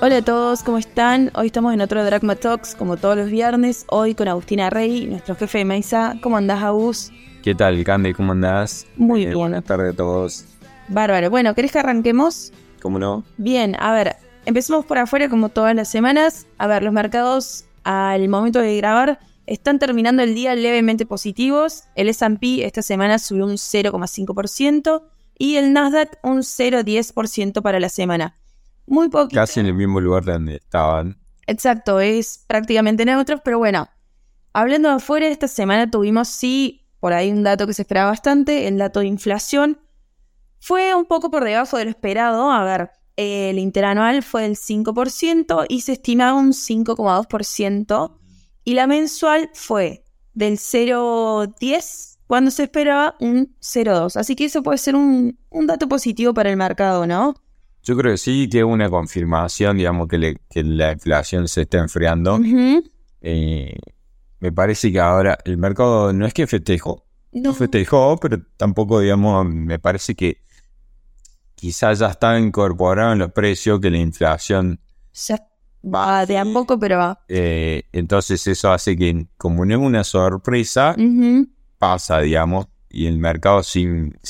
Hola a todos, ¿cómo están? Hoy estamos en otro Dragma Talks, como todos los viernes, hoy con Agustina Rey, nuestro jefe de mesa. ¿Cómo andás, Agus? ¿Qué tal, Candy? ¿Cómo andás? Muy bien. Buenas tardes a todos. Bárbaro. Bueno, ¿querés que arranquemos? ¿Cómo no? Bien, a ver, empezamos por afuera como todas las semanas. A ver, los mercados al momento de grabar están terminando el día levemente positivos. El S&P esta semana subió un 0,5% y el Nasdaq un 0,10% para la semana. Muy poquito. Casi en el mismo lugar donde estaban. Exacto, es prácticamente neutros, pero bueno. Hablando de afuera, esta semana tuvimos, sí, por ahí un dato que se esperaba bastante, el dato de inflación. Fue un poco por debajo de lo esperado. A ver, el interanual fue del 5% y se estimaba un 5,2%. Y la mensual fue del 0,10% cuando se esperaba un 0,2%. Así que eso puede ser un dato positivo para el mercado, ¿no? Yo creo que sí, que es una confirmación, digamos, que la inflación se está enfriando. Uh-huh. Me parece que ahora el mercado no es que festejó. No festejó, pero tampoco, digamos, me parece que quizás ya está incorporado en los precios que la inflación ya va de a poco, pero va. Entonces eso hace que, como no es una sorpresa, uh-huh, pasa, digamos, y el mercado sin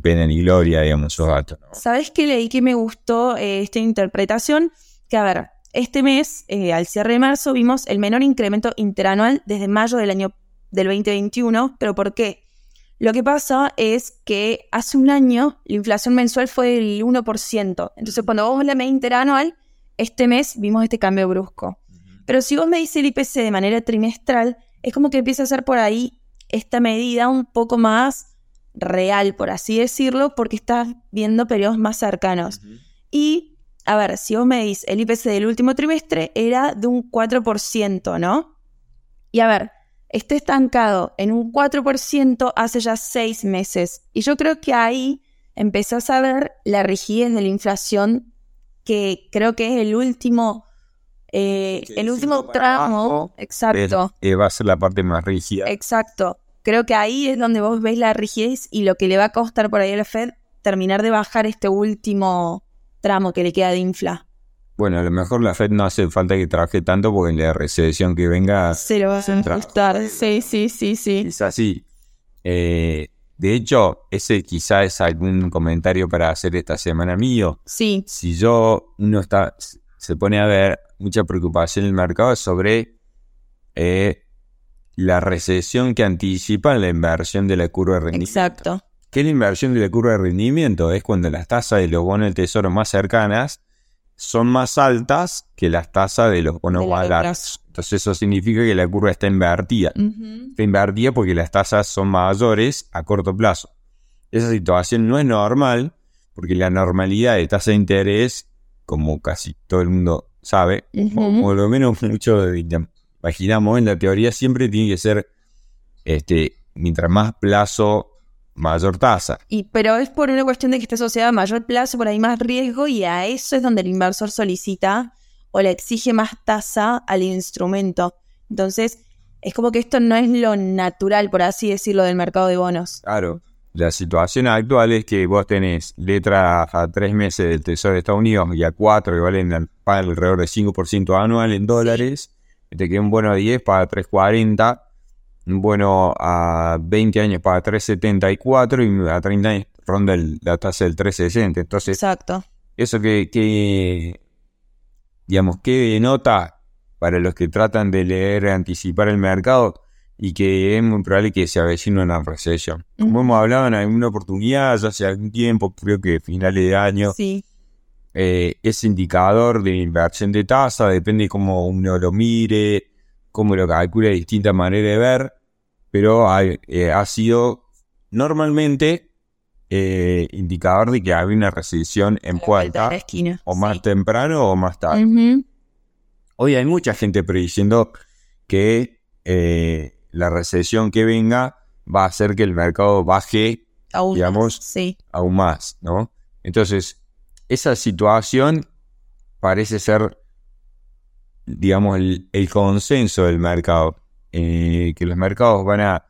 pena ni gloria, digamos, esos datos, ¿no? ¿Sabés qué leí que me gustó esta interpretación? Que, a ver, este mes, al cierre de marzo, vimos el menor incremento interanual desde mayo del año del 2021. ¿Pero por qué? Lo que pasa es que hace un año la inflación mensual fue del 1%. Entonces, cuando vos la medís interanual, este mes vimos este cambio brusco. Uh-huh. Pero si vos medís el IPC de manera trimestral, es como que empieza a ser por ahí esta medida un poco más real, por así decirlo, porque estás viendo periodos más cercanos. Uh-huh. Y, a ver, si vos me dices, el IPC del último trimestre era de un 4%, ¿no? Y, a ver, está estancado en un 4% hace ya 6 meses. Y yo creo que ahí empezás a ver la rigidez de la inflación, que creo que es el último tramo. Exacto. Va a ser la parte más rígida. Exacto. Creo que ahí es donde vos veis la rigidez y lo que le va a costar por ahí a la Fed terminar de bajar este último tramo que le queda de infla. Bueno, a lo mejor la Fed no hace falta que trabaje tanto porque en la recesión que venga se lo va a costar. Sí. Quizás sí. De hecho, ese quizás es algún comentario para hacer esta semana mío. Sí. Se pone a ver mucha preocupación en el mercado sobre la recesión que anticipa la inversión de la curva de rendimiento. Exacto. ¿Qué es la inversión de la curva de rendimiento? Es cuando las tasas de los bonos del tesoro más cercanas son más altas que las tasas de los bonos más largos. Entonces eso significa que la curva está invertida. Uh-huh. Está invertida porque las tasas son mayores a corto plazo. Esa situación no es normal porque la normalidad de tasa de interés, como casi todo el mundo sabe, uh-huh, o por lo menos muchos imaginamos en la teoría, siempre tiene que ser mientras más plazo, mayor tasa. Pero es por una cuestión de que está asociada a mayor plazo, por ahí más riesgo, y a eso es donde el inversor solicita o le exige más tasa al instrumento. Entonces, es como que esto no es lo natural, por así decirlo, del mercado de bonos. Claro. La situación actual es que vos tenés letras a 3 meses del Tesoro de Estados Unidos y a 4 que valen alrededor de 5% anual en dólares. Sí. Te queda un bono a 10 para 3.40, un bono a 20 años para 3.74 y a 30 años ronda la tasa del 3.60. Entonces, exacto, eso que digamos, que denota para los que tratan de leer, anticipar el mercado, y que es muy probable que se avecine una recesión. Como hemos hablado en alguna oportunidad, ya hace algún tiempo, creo que finales de año. Sí. Ese indicador de inversión de tasa depende de cómo uno lo mire, cómo lo calcula, de distintas maneras de ver, pero ha sido normalmente indicador de que había una recesión en puerta, o más sí, temprano o más tarde. Uh-huh. Hoy hay mucha gente prediciendo que la recesión que venga va a hacer que el mercado baje aún, digamos, sí, aún más, ¿no? Entonces, esa situación parece ser, digamos, el consenso del mercado. Que los mercados van a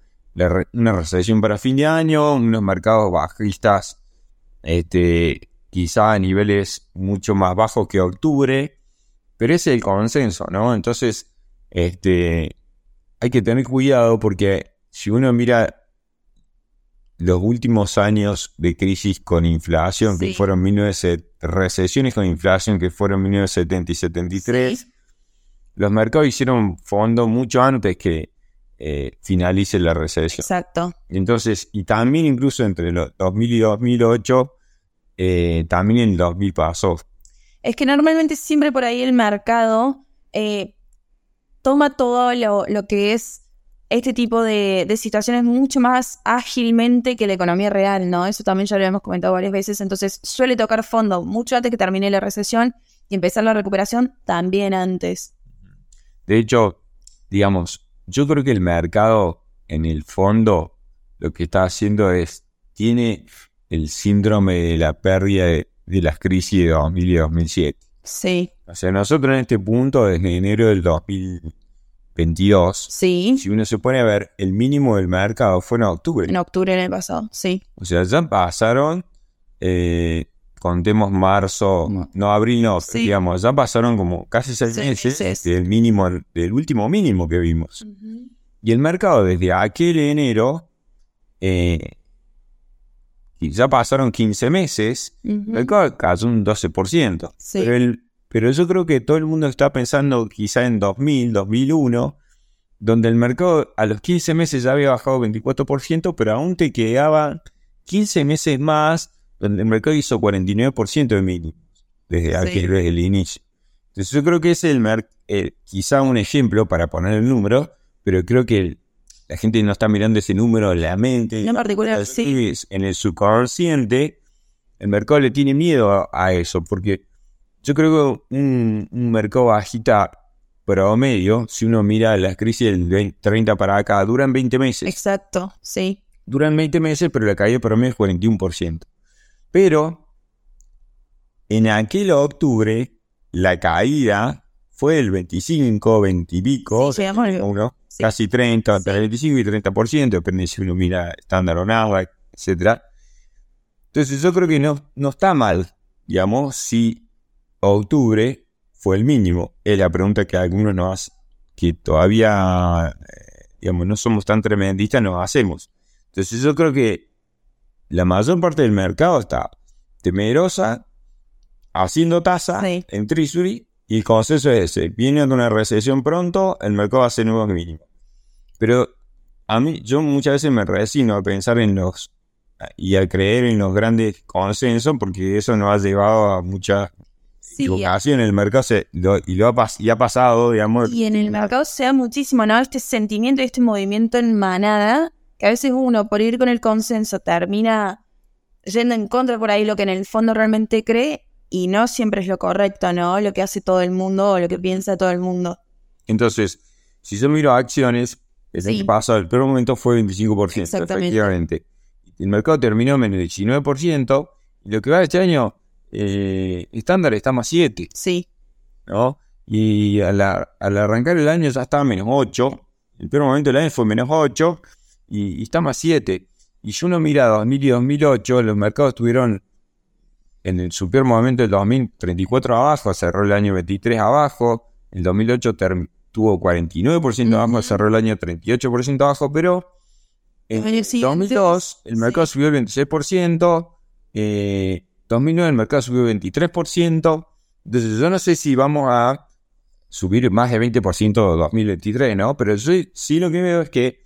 una recesión para fin de año, unos mercados bajistas quizá a niveles mucho más bajos que octubre, pero ese es el consenso, ¿no? Entonces, hay que tener cuidado porque si uno mira los últimos años de crisis con inflación, sí, que fueron recesiones con inflación, que fueron 1970 y 73, sí, los mercados hicieron fondo mucho antes que finalice la recesión. Exacto. Entonces, y también incluso entre los 2000 y 2008, también en 2000 pasó. Es que normalmente siempre por ahí el mercado toma todo lo que es este tipo de situaciones mucho más ágilmente que la economía real, ¿no? Eso también ya lo hemos comentado varias veces. Entonces suele tocar fondo mucho antes que termine la recesión y empezar la recuperación también antes. De hecho, digamos, yo creo que el mercado en el fondo lo que está haciendo es, tiene el síndrome de la pérdida de las crisis de 2000 y 2007. Sí. O sea, nosotros en este punto, desde enero del 2022, sí, si uno se pone a ver, el mínimo del mercado fue en octubre. En octubre del año pasado, sí. O sea, ya pasaron, contemos marzo, no, abril no, sí, digamos, ya pasaron como casi 6 meses del mínimo, del último mínimo que vimos. Uh-huh. Y el mercado desde aquel enero, y ya pasaron 15 meses, uh-huh, el mercado cayó un 12%. Sí. Pero yo creo que todo el mundo está pensando quizá en 2000, 2001, donde el mercado a los 15 meses ya había bajado 24%, pero aún te quedaban 15 meses más, donde el mercado hizo 49% de mínimos desde el inicio. Entonces yo creo que es quizá un ejemplo para poner el número, pero creo que la gente no está mirando ese número en la mente. En particular, sí. En el subconsciente, el mercado le tiene miedo a eso, porque yo creo que un mercado bajita promedio, si uno mira las crisis del 30 para acá, duran 20 meses. Exacto, sí. Duran 20 meses, pero la caída promedio es 41%. Pero en aquel octubre, la caída fue del 25, 20 y pico, sí, sí, casi 30, entre 25 y 30%, depende si uno mira estándar o Nasdaq, etc. Entonces yo creo que no está mal, digamos, si octubre fue el mínimo. Es la pregunta que algunos nos hacen, que todavía, digamos, no somos tan tremendistas, nos hacemos. Entonces yo creo que la mayor parte del mercado está temerosa, haciendo tasa, sí, en Treasury, y el consenso es ese: viene una recesión pronto, el mercado va a hacer nuevos mínimos. Pero a mí, yo muchas veces me resigno a pensar en los y a creer en los grandes consensos, porque eso nos ha llevado a muchas equivocaciones. El mercado ha pasado, digamos. Y en el mercado se da muchísimo, ¿no? Este sentimiento y este movimiento en manada, que a veces uno, por ir con el consenso, termina yendo en contra por ahí lo que en el fondo realmente cree. Y no siempre es lo correcto, ¿no? Lo que hace todo el mundo o lo que piensa todo el mundo. Entonces, si yo miro acciones, el año pasado, el peor momento fue 25%. Exactamente. Efectivamente. El mercado terminó en menos 19%. Y lo que va este año, estándar está más 7%. Sí. ¿No? Y al arrancar el año ya estaba menos 8%. El peor momento del año fue menos 8%. Y está más 7%. Y si uno mira 2000 y 2008, los mercados tuvieron, en su peor momento del 2000, 34 abajo, cerró el año 23 abajo. El 2008 tuvo 49% abajo, cerró el año 38% abajo, pero en 2002 el mercado subió el 26%, 2009 el mercado subió el 23%, entonces yo no sé si vamos a subir más de 20% en 2023, ¿no? Pero yo sí lo que veo es que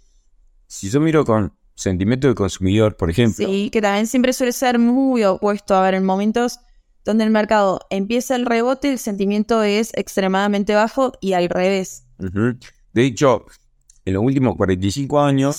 si yo miro con sentimiento del consumidor, por ejemplo. Sí, que también siempre suele ser muy opuesto. A ver, en momentos donde el mercado empieza el rebote, el sentimiento es extremadamente bajo y al revés. Uh-huh. De hecho, en los últimos 45 años,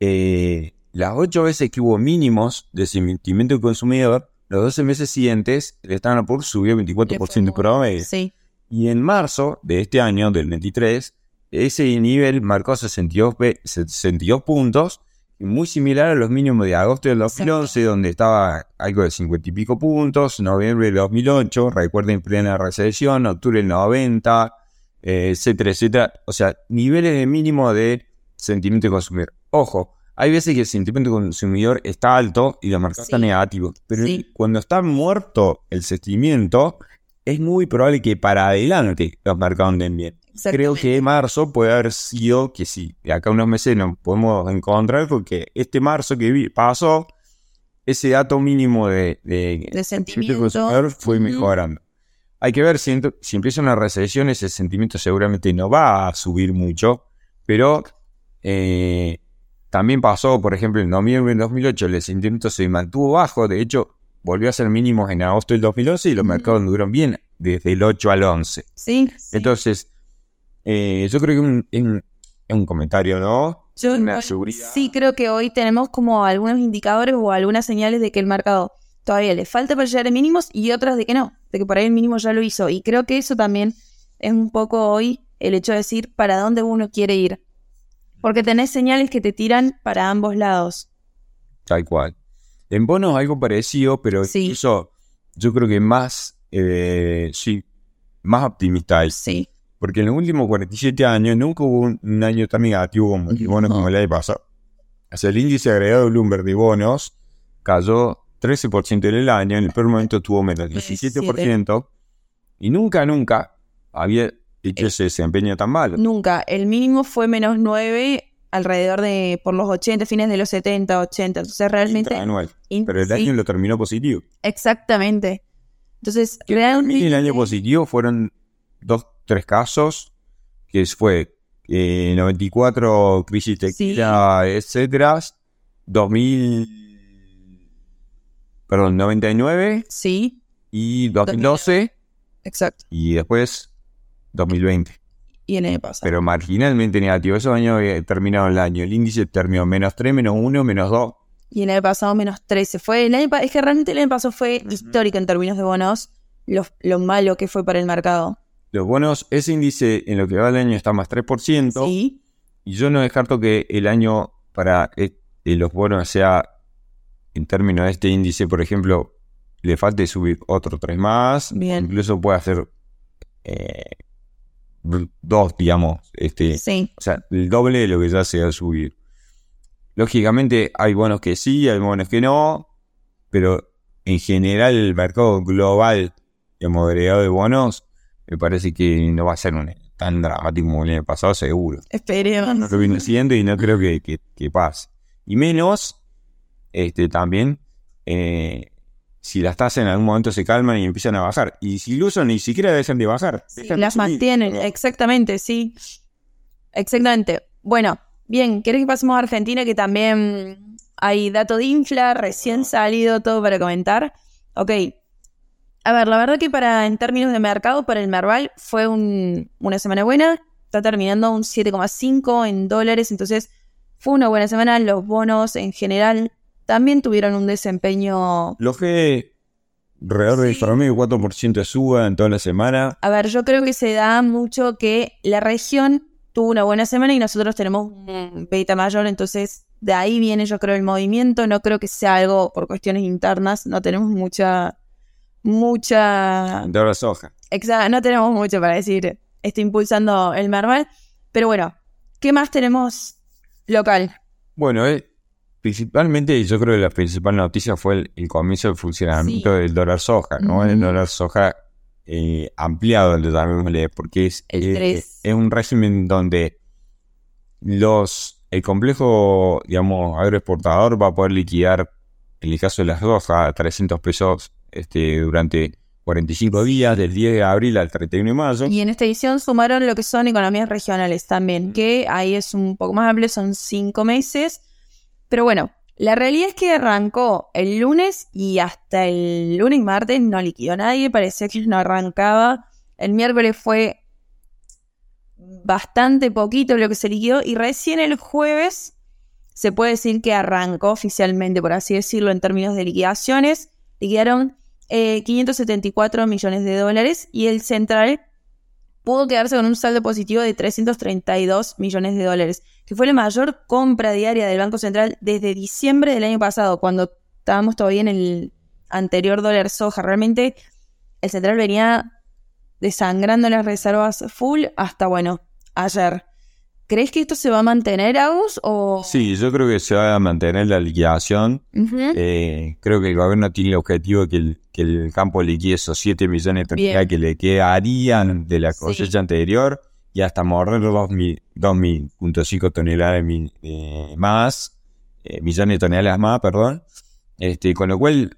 las 8 veces que hubo mínimos de sentimiento del consumidor, los 12 meses siguientes, el Standard & Poor's subió 24% promedio. Sí. Y en marzo de este año, del 23, ese nivel marcó 62 puntos, muy similar a los mínimos de agosto del 2011, donde estaba algo de 50 y pico puntos, noviembre del 2008, recuerden, plena recesión, octubre del 90, etcétera, etcétera. O sea, niveles de mínimo de sentimiento de consumidor. Ojo, Hay veces que el sentimiento consumidor está alto y los mercados están negativos. Pero cuando está muerto el sentimiento, es muy probable que para adelante los mercados anden bien. Creo que marzo puede haber sido que sí. De acá a unos meses nos podemos encontrar porque este marzo que pasó, ese dato mínimo de sentimiento consumidor fue mejorando. Hay que ver si empieza una recesión, ese sentimiento seguramente no va a subir mucho, pero... también pasó, por ejemplo, en noviembre del 2008, el sentimiento se mantuvo bajo. De hecho, volvió a ser mínimos en agosto del 2011 y los mercados anduvieron bien desde el 8 al 11. Sí. Entonces, yo creo que es un comentario, ¿no? Sí, creo que hoy tenemos como algunos indicadores o algunas señales de que el mercado todavía le falta para llegar a mínimos y otras de que no, de que por ahí el mínimo ya lo hizo. Y creo que eso también es un poco hoy el hecho de decir para dónde uno quiere ir. Porque tenés señales que te tiran para ambos lados. Tal cual. En bonos algo parecido, pero eso yo creo que más optimista es. Sí. Porque en los últimos 47 años nunca hubo un año tan negativo como el bono como el año pasado. O sea, el índice agregado de Bloomberg de bonos cayó 13% en el año, en el peor momento tuvo menos 17%. Y nunca había... ¿Y que se desempeña tan mal? Nunca. El mínimo fue menos 9 alrededor de por los 80, fines de los 70, 80. Entonces realmente... Anual. Pero el año lo terminó positivo. Exactamente. Entonces realmente... El año positivo fueron 2-3 casos, que fue 94 crisis tequila, etcétera. 99. Sí. Y 2012. Exacto. Y después... 2020. Y en el pasado. Pero marginalmente negativo. Esos años terminaron el año. El índice terminó menos 3, menos 1, menos 2. Y en el pasado menos 13. Es que realmente el año pasado fue histórico en términos de bonos. Lo malo que fue para el mercado. Los bonos, ese índice en lo que va el año está más 3%. Sí. Y yo no descarto que el año para los bonos sea, en términos de este índice, por ejemplo, le falte subir otro 3 más. Bien. Incluso puede hacer... 2, digamos, o sea, el doble de lo que ya se va a subir. Lógicamente hay bonos que sí, hay bonos que no, pero en general el mercado global de moderado de bonos me parece que no va a ser tan dramático como el año pasado, seguro. Esperemos. No lo viene siendo y no creo que pase. Y menos, también, si las tasas en algún momento se calman y empiezan a bajar. Y si incluso ni siquiera dejan de bajar. Las mantienen, exactamente, sí. Exactamente. Bueno, bien, ¿querés que pasemos a Argentina? Que también hay dato de infla, recién salido, todo para comentar. Ok. A ver, la verdad que en términos de mercado, para el Merval fue una semana buena. Está terminando un 7,5 en dólares. Entonces, fue una buena semana. Los bonos en general... También tuvieron un desempeño... Los que alrededor del promedio 4% de suba en toda la semana. A ver, yo creo que se da mucho que la región tuvo una buena semana y nosotros tenemos un beta mayor, entonces de ahí viene yo creo el movimiento. No creo que sea algo por cuestiones internas, no tenemos mucha... Dólar soja. Exacto, no tenemos mucho para decir, está impulsando el Merval. Pero bueno, ¿qué más tenemos local? Bueno, principalmente, yo creo que la principal noticia fue el comienzo del funcionamiento del dólar soja, ¿no? El dólar soja ampliado, lo llamémosle, porque es un régimen donde el complejo, digamos, agroexportador va a poder liquidar, en el caso de la soja, 300 pesos durante 45 días, del 10 de abril al 31 de mayo. Y en esta edición sumaron lo que son economías regionales también, que ahí es un poco más amplio, son 5 meses. Pero bueno, la realidad es que arrancó el lunes y hasta el lunes martes no liquidó nadie, parecía que no arrancaba. El miércoles fue bastante poquito lo que se liquidó y recién el jueves se puede decir que arrancó oficialmente, por así decirlo, en términos de liquidaciones. Liquidaron $574 millones y el central pudo quedarse con un saldo positivo de $332 millones, que fue la mayor compra diaria del Banco Central desde diciembre del año pasado, cuando estábamos todavía en el anterior dólar soja. Realmente el Central venía desangrando las reservas full hasta, bueno, ayer. ¿Crees que esto se va a mantener, Agus? O... Sí, yo creo que se va a mantener la liquidación. Uh-huh. Creo que el gobierno tiene el objetivo de que el campo liquide esos 7 millones de toneladas que le quedarían de la cosecha anterior y hasta morrer 2.5 toneladas más, millones de toneladas más, perdón. Con lo cual,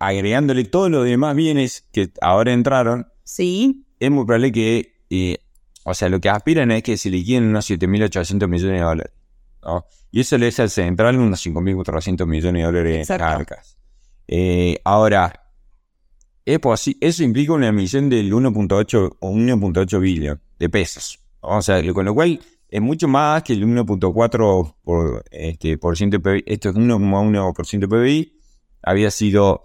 agregándole todos los demás bienes que ahora entraron, es muy probable que... o sea, lo que aspiran es que se liquiden unos 7.800 millones de dólares, ¿no? Y eso le es al central unos 5.400 millones de dólares en arcas. Ahora, eso implica una emisión del 1.8 o 1.8 billón de pesos. O sea, con lo cual es mucho más que el 1.4% por ciento de PBI. Esto es 1.1% de PBI. Había sido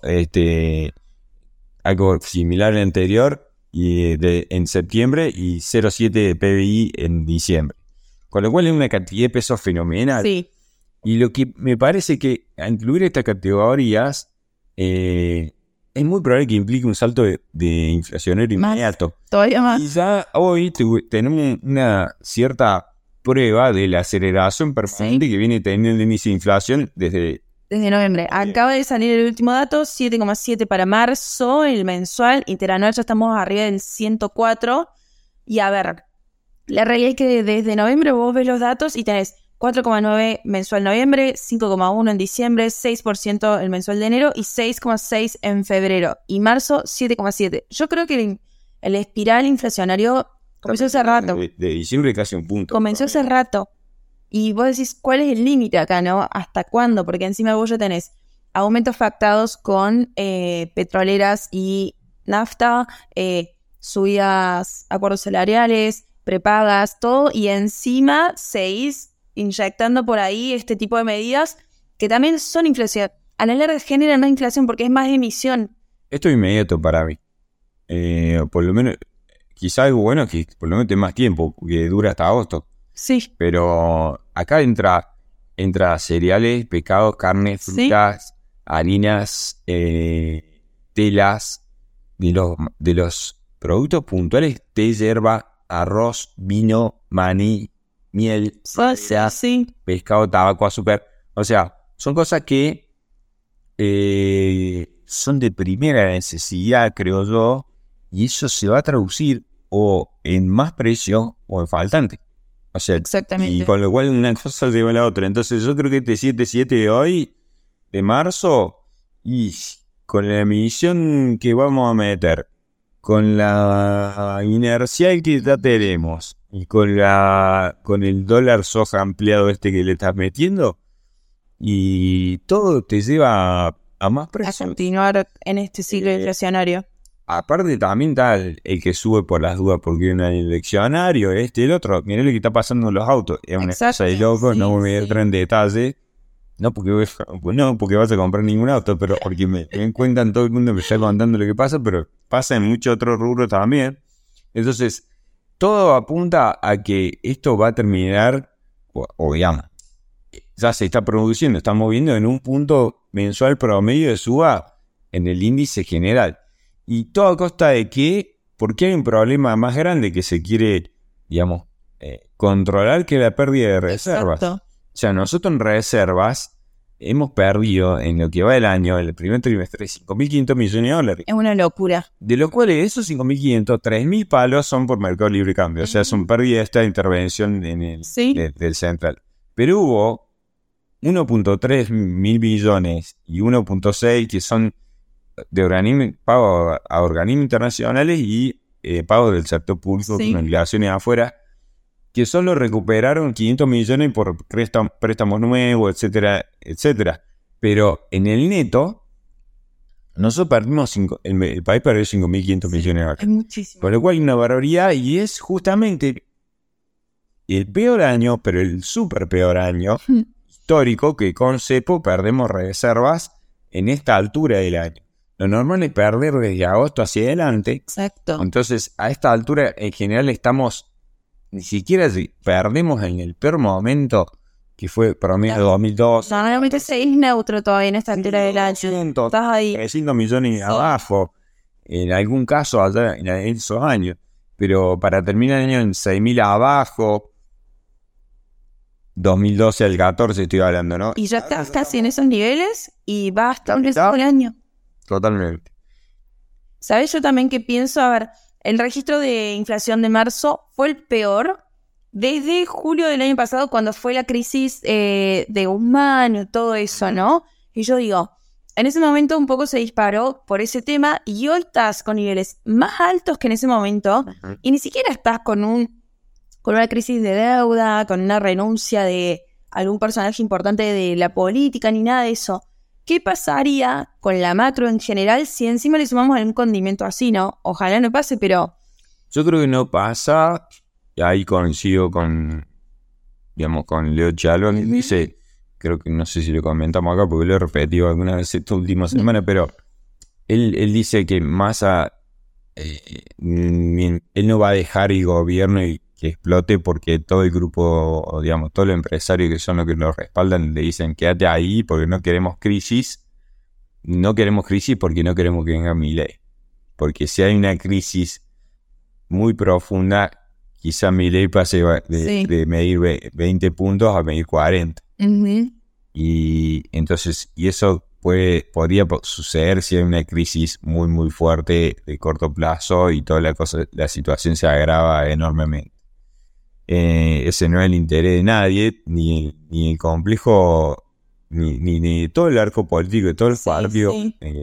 algo similar al anterior. Y en septiembre y 0.7 de PBI en diciembre. Con lo cual es una cantidad de pesos fenomenal. Sí. Y lo que me parece que incluir estas categorías es muy probable que implique un salto de inflacionario inmediato. Todavía más. Y ya hoy tenemos una cierta prueba de la aceleración permanente que viene teniendo el índice de inflación desde noviembre. Acaba de salir el último dato, 7,7 para marzo, el mensual interanual, ya estamos arriba del 104. Y a ver, la realidad es que desde noviembre vos ves los datos y tenés 4,9 mensual noviembre, 5,1 en diciembre, 6% el mensual de enero y 6,6 en febrero. Y marzo, 7,7. Yo creo que el espiral inflacionario comenzó hace rato. De diciembre casi un punto. Comenzó hace rato. Y vos decís, ¿cuál es el límite acá, no? ¿Hasta cuándo? Porque encima vos ya tenés aumentos pactados con petroleras y nafta, subidas, acuerdos salariales, prepagas, todo. Y encima seguís inyectando por ahí este tipo de medidas que también son inflación. A la larga generan más inflación porque es más emisión. Esto es inmediato para mí. Por lo menos, quizá algo bueno es que por lo menos tenés más tiempo, porque dura hasta agosto. Sí. Pero acá entra cereales, pescados, carnes, frutas, harinas, telas, de los productos puntuales, té, hierba, arroz, vino, maní, miel, salsas, pescado, tabaco, azúcar. O sea, son cosas que son de primera necesidad, creo yo, y eso se va a traducir o en más precio o en faltante. O sea, exactamente. Y con lo cual una cosa lleva a la otra. Entonces yo creo que este 7.7 de hoy, de marzo, y con la emisión que vamos a meter, con la inercial que ya tenemos, y con el dólar soja ampliado que le estás metiendo, y todo te lleva a más precios. A continuar en este ciclo inflacionario. Aparte también está el que sube por las dudas porque hay un eleccionario, el otro. Mirá lo que está pasando en los autos. Es una cosa de loco, no voy a entrar en detalle. No porque vas a comprar ningún auto, pero porque me cuentan, todo el mundo me está contando lo que pasa, pero pasa en muchos otros rubros también. Entonces, todo apunta a que esto va a terminar, o digamos, ya se está produciendo, estamos viendo en un punto mensual promedio de suba en el índice general. Y todo a costa de que, porque hay un problema más grande que se quiere, digamos, controlar, que la pérdida de reservas. Exacto. O sea, nosotros en reservas hemos perdido en lo que va del año, el primer trimestre, 5.500 millones de dólares. Es una locura. De lo cual esos 5.500, 3.000 palos son por mercado libre cambio. O sea, son pérdida de esta intervención en del central. Pero hubo 1.3 mil billones y 1.6 que son... de pago a organismos internacionales y pagos del sector público con obligaciones afuera, que solo recuperaron 500 millones por préstamos nuevos, etcétera, etcétera. Pero en el neto, nosotros perdimos el país perdió 5.500 millones de dólares. Por lo cual hay una barbaridad y es justamente el peor año, pero el súper peor año histórico, que con CEPO perdemos reservas en esta altura del año. Lo normal es perder desde agosto hacia adelante. Exacto. Entonces, a esta altura, en general, ni siquiera perdemos en el peor momento, que fue promedio 2002. No, realmente es neutro todavía en esta altura del año. Estás ahí. 300 millones abajo, en algún caso, allá en esos años. Pero para terminar el año en 6.000 abajo, 2012 al 14 estoy hablando, ¿no? Y ya estás casi en esos niveles y va hasta un resto del año. Totalmente. ¿Sabes? Yo también que pienso, a ver, el registro de inflación de marzo fue el peor desde julio del año pasado, cuando fue la crisis de Guzmán, todo eso, ¿no? Y yo digo, en ese momento un poco se disparó por ese tema y hoy estás con niveles más altos que en ese momento y ni siquiera estás con una crisis de deuda, con una renuncia de algún personaje importante de la política, ni nada de eso. ¿Qué pasaría con la macro en general si encima le sumamos algún condimento así, no? Ojalá no pase, pero... Yo creo que no pasa, y ahí coincido con, digamos, con Leo Chalvin, dice, creo que no sé si lo comentamos acá porque lo he repetido alguna vez esta última semana, pero él dice que Massa, él no va a dejar el gobierno y que explote porque todo el grupo, digamos, todos los empresarios que son los que lo respaldan le dicen quédate ahí porque no queremos crisis. No queremos crisis porque no queremos que venga Milei. Porque si hay una crisis muy profunda, quizá Milei pase de medir 20 puntos a medir 40. Uh-huh. Y entonces, y eso podría suceder si hay una crisis muy, muy fuerte de corto plazo y toda la situación se agrava enormemente. Ese no es el interés de nadie, ni el complejo, ni todo el arco político de todos los partidos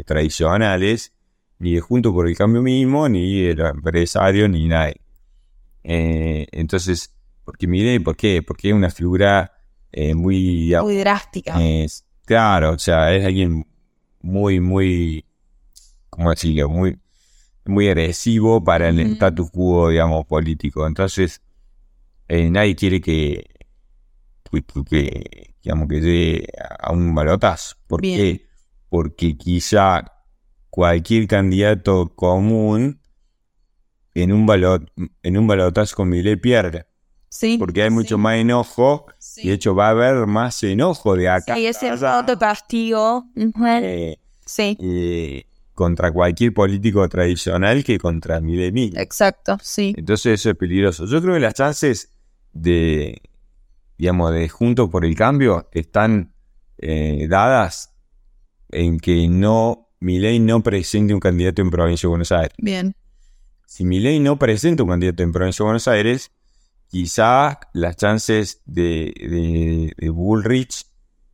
tradicionales, ni de Juntos por el Cambio mismo, ni de los empresarios, ni nadie. Entonces, porque Milei, ¿por qué? Porque es una figura muy drástica. Claro, o sea, es alguien muy, muy, ¿cómo decirlo? Muy, muy agresivo para el status quo, digamos, político. Entonces, nadie quiere que digamos que llegue a un balotazo. ¿Por qué? Porque quizá cualquier candidato común en un balotazo con Milei pierde. Sí, porque hay mucho más enojo y de hecho va a haber más enojo de acá. Sí, ese autocastigo contra cualquier político tradicional que contra Milei. Exacto, sí. Entonces eso es peligroso. Yo creo que las chances de Juntos por el Cambio están dadas en que Milei no presente un candidato en Provincia de Buenos Aires. Bien. Si Milei no presenta un candidato en Provincia de Buenos Aires, quizá las chances de Bullrich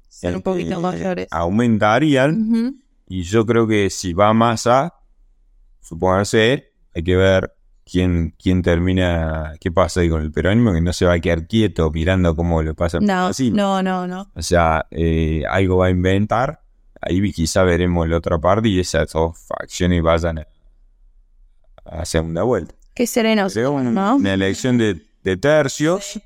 son un poquito mayores, aumentarían. Uh-huh. Y yo creo que si va Massa, supóngase, hay que ver quién termina, qué pasa ahí con el peronismo, que no se va a quedar quieto mirando cómo lo pasa. No. O sea, algo va a inventar. Ahí quizá veremos la otra parte y esas dos facciones vayan a segunda vuelta. Qué serenos. Pero bueno, ¿no? Una elección de tercios,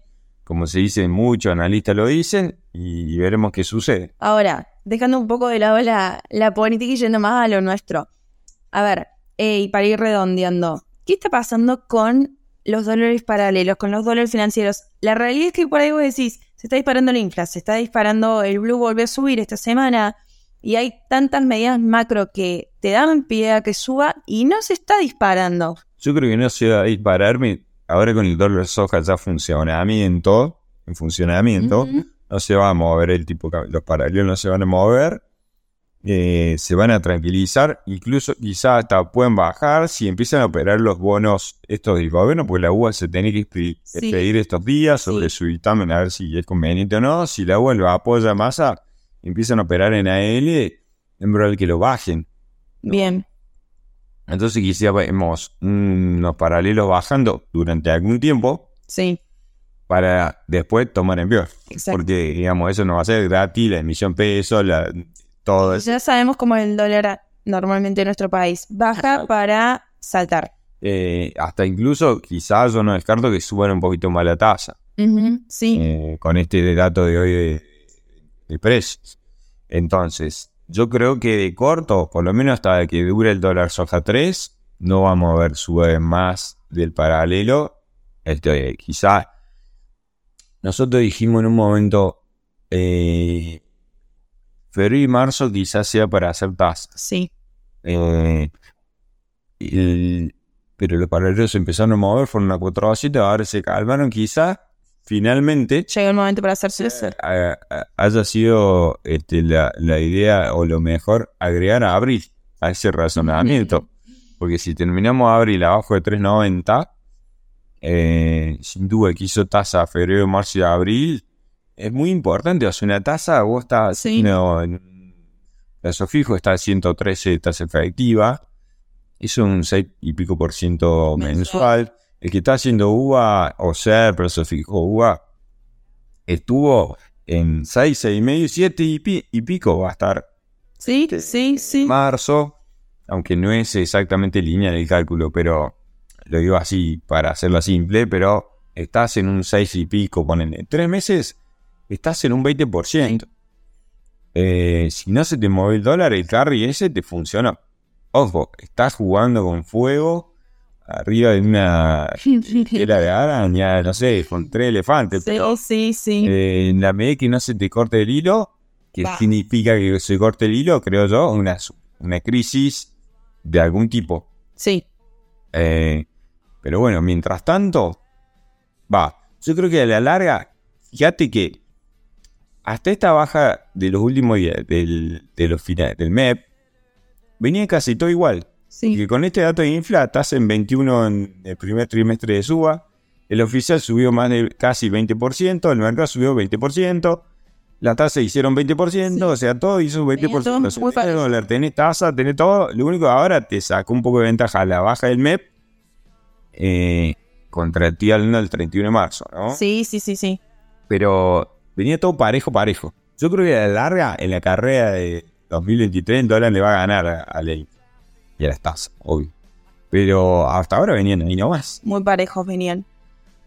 como se dice, muchos analistas lo dicen, y veremos qué sucede. Ahora, dejando un poco de lado la política y yendo más a lo nuestro. A ver, para ir redondeando, ¿qué está pasando con los dólares paralelos, con los dólares financieros? La realidad es que por ahí vos decís, se está disparando la inflación, se está disparando el blue, volvió a subir esta semana, y hay tantas medidas macro que te dan pie a que suba, y no se está disparando. Yo creo que no se va a dispararme. Ahora con el dólar soja ya en funcionamiento, no se va a mover el tipo, los paralelos no se van a mover, se van a tranquilizar, incluso quizás hasta pueden bajar si empiezan a operar los bonos estos del gobierno, porque la UBA se tiene que pedir estos días sobre su dictamen, a ver si es conveniente o no. Si la UBA lo apoya más, empiezan a operar en AL, en verdad que lo bajen. Bien. Entonces quizás vemos unos paralelos bajando durante algún tiempo para después tomar envío. Exacto. Porque, digamos, eso no va a ser gratis, la emisión peso, todo eso. Ya sabemos cómo el dólar normalmente en nuestro país baja para saltar. Hasta incluso, quizás yo no descarto que suban un poquito más la tasa. Uh-huh. Sí. Con este dato de hoy de precios. Entonces... yo creo que de corto, por lo menos hasta que dure el dólar soja 3, no vamos a ver sube más del paralelo. Quizás nosotros dijimos en un momento, febrero y marzo quizás sea para hacer tasas. Sí. Pero los paralelos se empezaron a mover, fueron a 4 o 7, ahora se calmaron quizás. finalmente llega el momento para hacerse hacer. Haya sido la idea, o lo mejor, agregar a abril a ese razonamiento. Porque si terminamos abril abajo de 3.90, sin duda que hizo tasa febrero, marzo y abril, es muy importante. O sea, una tasa, vos estás, sí, no, en plazo fijo está 113 de tasa efectiva, hizo un 6 y pico por ciento mensual. El que está haciendo UBA, o sea, el plazo fijo UBA, estuvo en 6, 6 y medio, 7 y pico va a estar. Sí, sí, sí. Marzo, aunque no es exactamente lineal el cálculo, pero lo digo así para hacerlo simple, pero estás en un 6 y pico, ponenle. 3 meses, estás en un 20%. Sí. Si no se te mueve el dólar, el carry ese te funcionó. Ojo, estás jugando con fuego arriba de una tela de araña, no sé, con 3 elefantes. Sí, pero, sí, sí. En la medida que no se te corte el hilo, que bah, significa que se corte el hilo, creo yo, una crisis de algún tipo. Sí. Pero bueno, mientras tanto, va. Yo creo que a la larga, fíjate que hasta esta baja de los últimos días, de los finales del MEP, venía casi todo igual. Sí. Que con este dato de infla, estás en 21 en el primer trimestre de suba, el oficial subió más de casi 20%, el mercado subió 20%, las tasas hicieron 20%, sí, o sea, todo hizo 20%. O sea, tenés dólar, tenés tasa, tenés todo. Lo único que ahora te sacó un poco de ventaja la baja del MEP contra el día del 31 de marzo, ¿no? Sí, sí, sí, sí. Pero venía todo parejo. Yo creo que a la larga, en la carrera de 2023, el dólar le va a ganar a Ley y a las tasas, obvio. Pero hasta ahora venían ahí nomás. Muy parejos venían.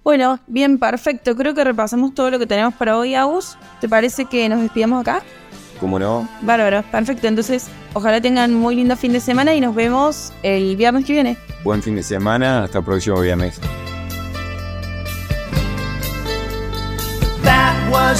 Bueno, bien, perfecto. Creo que repasamos todo lo que tenemos para hoy, Agus. ¿Te parece que nos despidamos acá? ¿Cómo no? Bárbaro, perfecto. Entonces, ojalá tengan muy lindo fin de semana y nos vemos el viernes que viene. Buen fin de semana. Hasta el próximo viernes. That was